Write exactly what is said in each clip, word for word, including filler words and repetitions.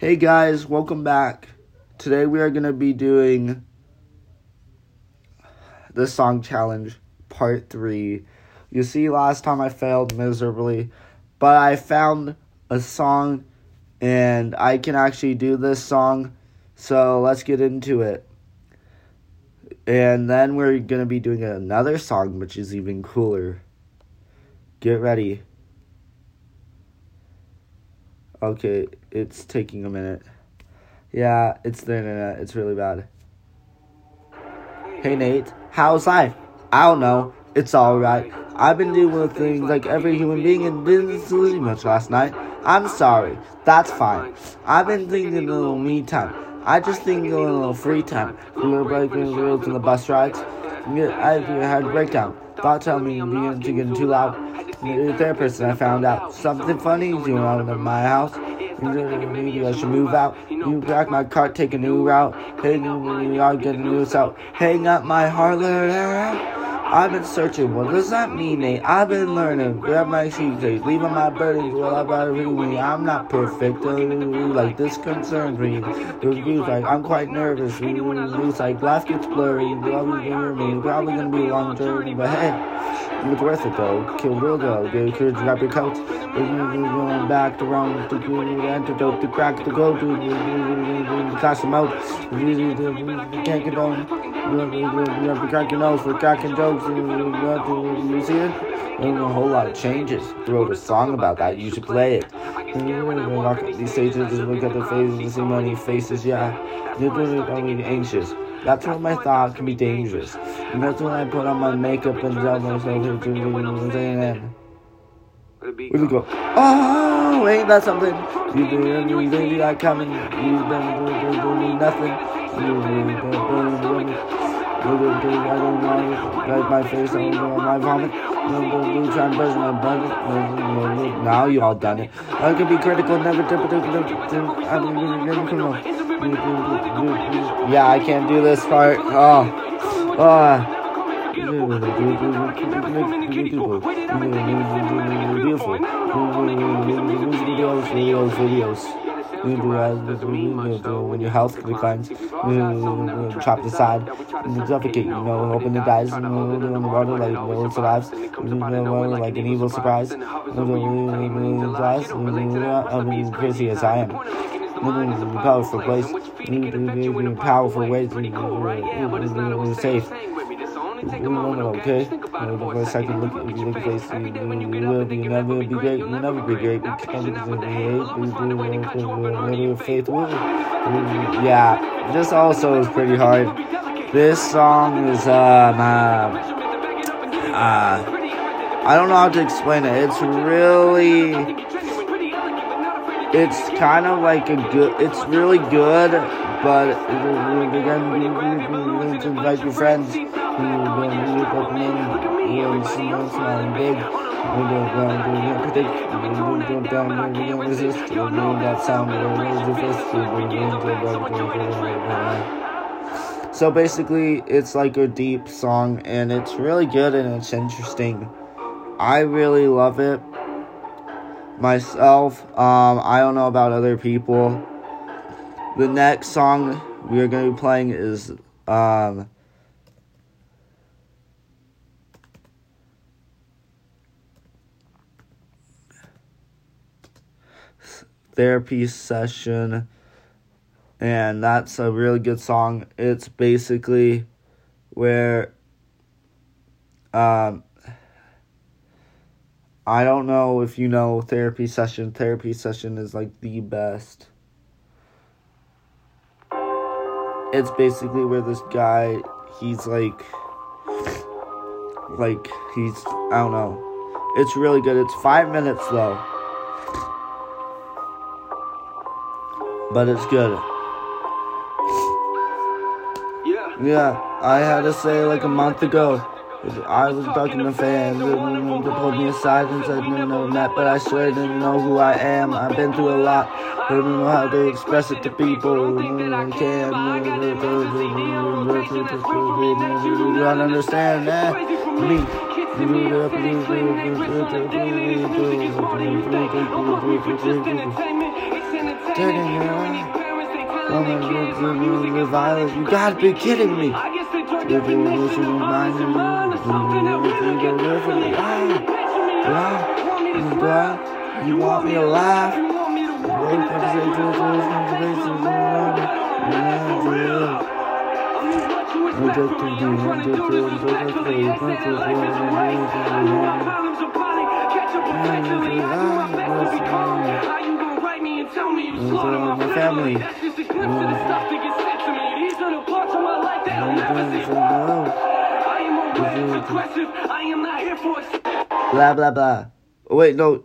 Hey guys, welcome back. Today we are going to be doing the song challenge part three. You see, last time I failed miserably, but I found a song and I can actually do this song. So let's get into it. And then we're going to be doing another song, which is even cooler. Get ready. Okay, it's taking a minute. Yeah, it's the internet. It's really bad. Hey, Nate. How's life? I don't know. It's alright. I've been dealing with things like every human being and didn't sleep much last night. I'm sorry. That's fine. I've been thinking a little me time. I just think a little free time. A little break in the roads and the bus rides. I had a breakdown. Thought telling me you're getting too loud. You're a therapist, and I found out something funny is going on in my house. Maybe I should move out. You crack my car, take a new route. Hey, we are getting news out. Hang up my heart, let out. I've been searching. What does that mean, Nate? I've been learning. Grab my suitcase, leaving my burdens. Well, I've got me. I'm not perfect. Like this concerns me. Reviews like I'm quite nervous. Reviews like life gets blurry. Probably gonna be a long journey, but hey. It's worth it though. Kill will go. They could drop your coats. Going back to wrong. To the antidote. To crack the go. To class them out. Can't get on. You have to crack your nose for cracking jokes. You see it? There's a whole lot of changes. They wrote a song about that. You should play it. Walk up these stages and look at the faces and see many faces. Yeah. You're really anxious. That's when my thought can be dangerous. And that's when I put on my makeup and tell myself to do what I'm Where'd you go? Oh, ain't that something? You didn't think you got coming. You've been doing nothing. I don't like my face. I don't know my vomit. I'm trying to brush my butt. Now you all done it. I could be critical, never typical. I'm going to come on. Yeah, I can't do this part. Oh. Oh. Beautiful. Videos, videos. When your health declines, chopped aside, suffocate, you know, hoping it dies, in the water like no one survives, like an evil surprise, I'm as crazy as I am. Powerful place, powerful ways, we're safe. Okay, for a second, look at the place. You never be great. You never be great. Yeah, this also is pretty hard. This song is um uh, uh I don't know how to explain it. It's really. It's kind of like a good, it's really good, but again, invite your friends, you big, so basically, it's like a deep song, and it's really good, and it's interesting. I really love it. Myself, um, I don't know about other people. The next song we are going to be playing is, um, Therapy Session, and that's a really good song. It's basically where, um, I don't know if you know Therapy Session. Therapy Session is like the best. It's basically where this guy, he's like, like, he's, I don't know. It's really good. It's five minutes though. But it's good. Yeah. Yeah, I had to say like a month ago. I was talking to fans and they pulled me aside and said, no, no, not, but I swear I didn't know who I am. I've been through a lot. I don't know how to express it to people. I can't. You don't understand that. Me. kidding me. You gotta be kidding me. If you listen to mine, you think you're living me. Yeah, you want me to laugh? Wait for the same to to my family. That's just a clip of the stuff that gets sent to me. These are the parts of my life that I'll never see. I am aware it's aggressive. I am not here for a blah blah blah. Wait, no,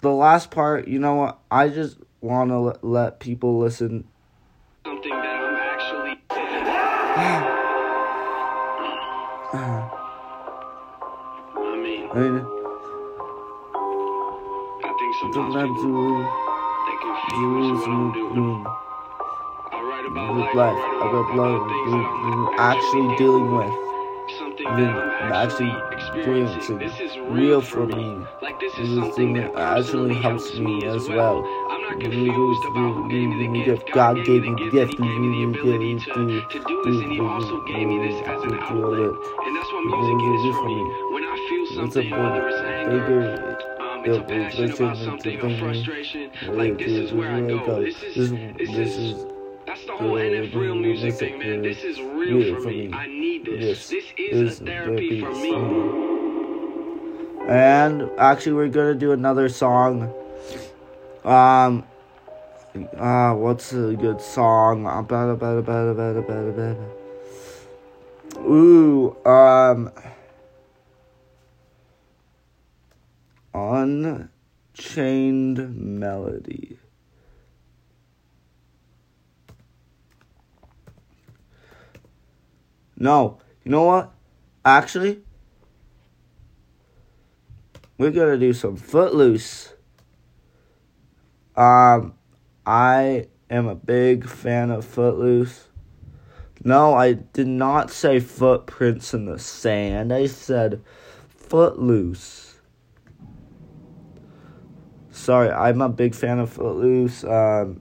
the last part. You know what? I just want to l- let people listen. Something that I'm actually. I mean, I mean, I think sometimes people. With life, about love, we're actually dealing with, I'm actually experiencing, real for me. This is thing that actually helps me as well. I'm not confused about anything. If God gave me gift, and you gave me to do this, and He also gave me this as an outlet. And that's what music is for me. When I feel something, whether it's anger, it's a passion about something or frustration. Like this is where I go. This is this is that's the whole N F real music thing, man. This is real for me. I need this. This is a therapy for me. And actually, we're gonna do another song. Um, uh, what's a good song? Ooh, um. Unchained Melody. No, you know what? Actually, we're gonna do some Footloose. Um, I am a big fan of Footloose. No, I did not say Footprints in the Sand. I said Footloose. Sorry, I'm a big fan of Footloose. Um,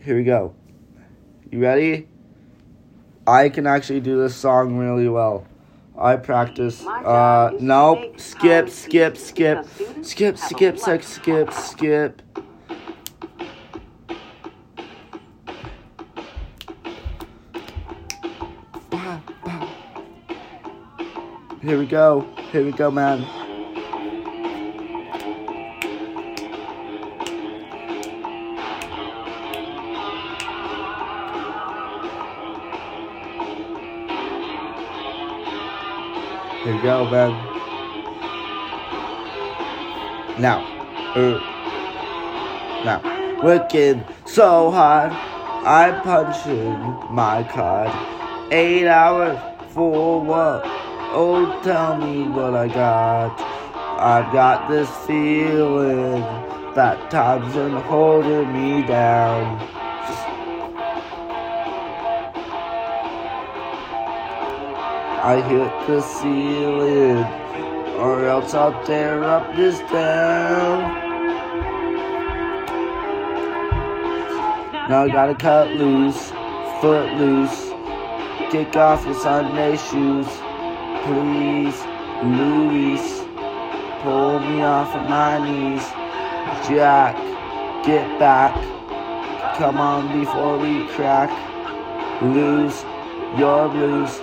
here we go. You ready? I can actually do this song really well. I practice. Uh, nope. Skip, skip, skip. Skip, skip, skip, skip, skip. Here we go. Here we go, man. Here we go, man. Now. Uh, now. Working so hard. I'm punching my card. Eight hours for what? Oh, tell me what I got. I've got this feeling that time's been holding me down. I hit the ceiling, or else I'll tear up this town. Now I gotta cut loose, foot loose, kick off your Sunday shoes. Please, Louise, pull me off of my knees. Jack, get back, come on before we crack. Lose your blues.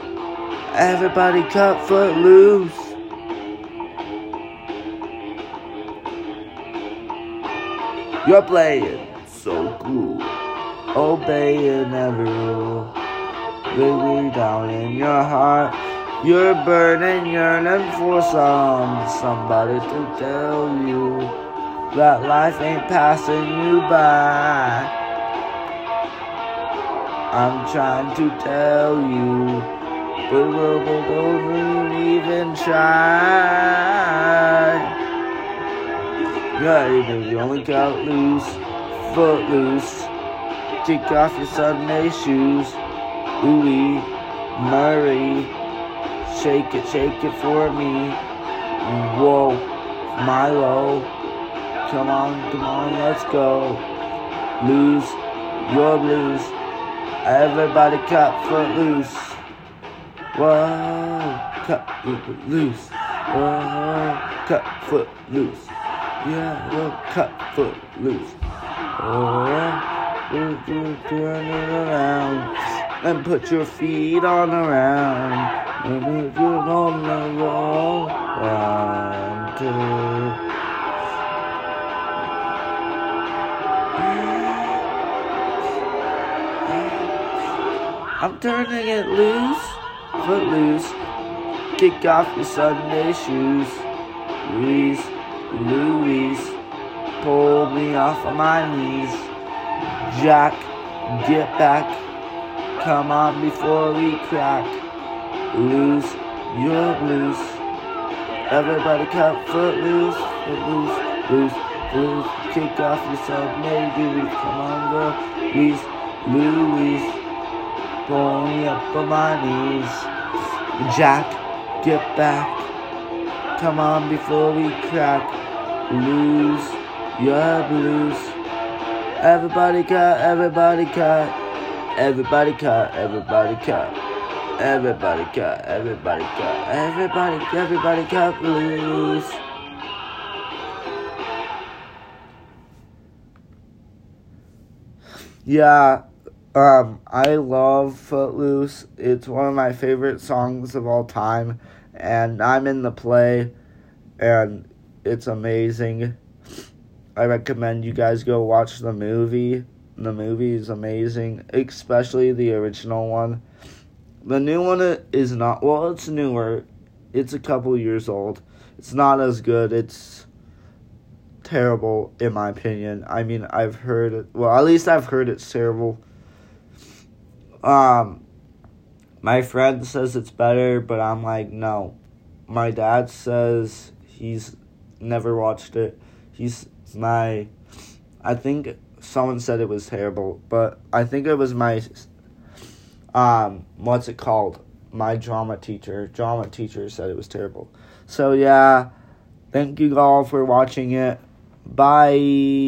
Everybody cut foot loose. You're playing so cool, obeying every rule. Really down in your heart, you're burning, yearning for some somebody to tell you that life ain't passing you by. I'm trying to tell you, but we'll don't even try. Yeah, you only got loose, foot loose. Kick off your Sunday shoes. Ooey, Murray. Shake it, shake it for me. Whoa, Milo. Come on, come on, let's go. lose your blues. Everybody cut foot loose. Whoa, cut foot loose. Whoa, cut foot loose. Yeah, we'll cut foot loose. Oh, we'll do turn it around and put your feet on around. And if you're on the wall, one, two. I'm turning it loose, foot loose. Kick off your Sunday shoes. Louise, Louise, pull me off of my knees. Jack, get back. Come on before we crack. Lose your blues. Everybody cut foot loose, foot loose, loose, loose. Kick off your Sunday shoes. Come on, girl. Louise, Louise. Pull me up on my knees. Jack, get back. Come on before we crack. Lose your blues. Everybody cut, everybody cut. Everybody cut, everybody cut. Everybody cut, everybody cut. Everybody, everybody cut blues. Yeah. Um, I love Footloose. It's one of my favorite songs of all time, and I'm in the play, and it's amazing. I recommend you guys go watch the movie. The movie is amazing, especially the original one. The new one is not, well, it's newer. It's a couple years old. It's not as good. It's terrible, in my opinion. I mean, I've heard it, well, at least I've heard it's terrible. Um, my friend says it's better, but I'm like, no. My dad says he's never watched it. He's my, I think someone said it was terrible, but I think it was my, um, what's it called? My drama teacher. Drama teacher said it was terrible. So yeah, thank you all for watching it. Bye.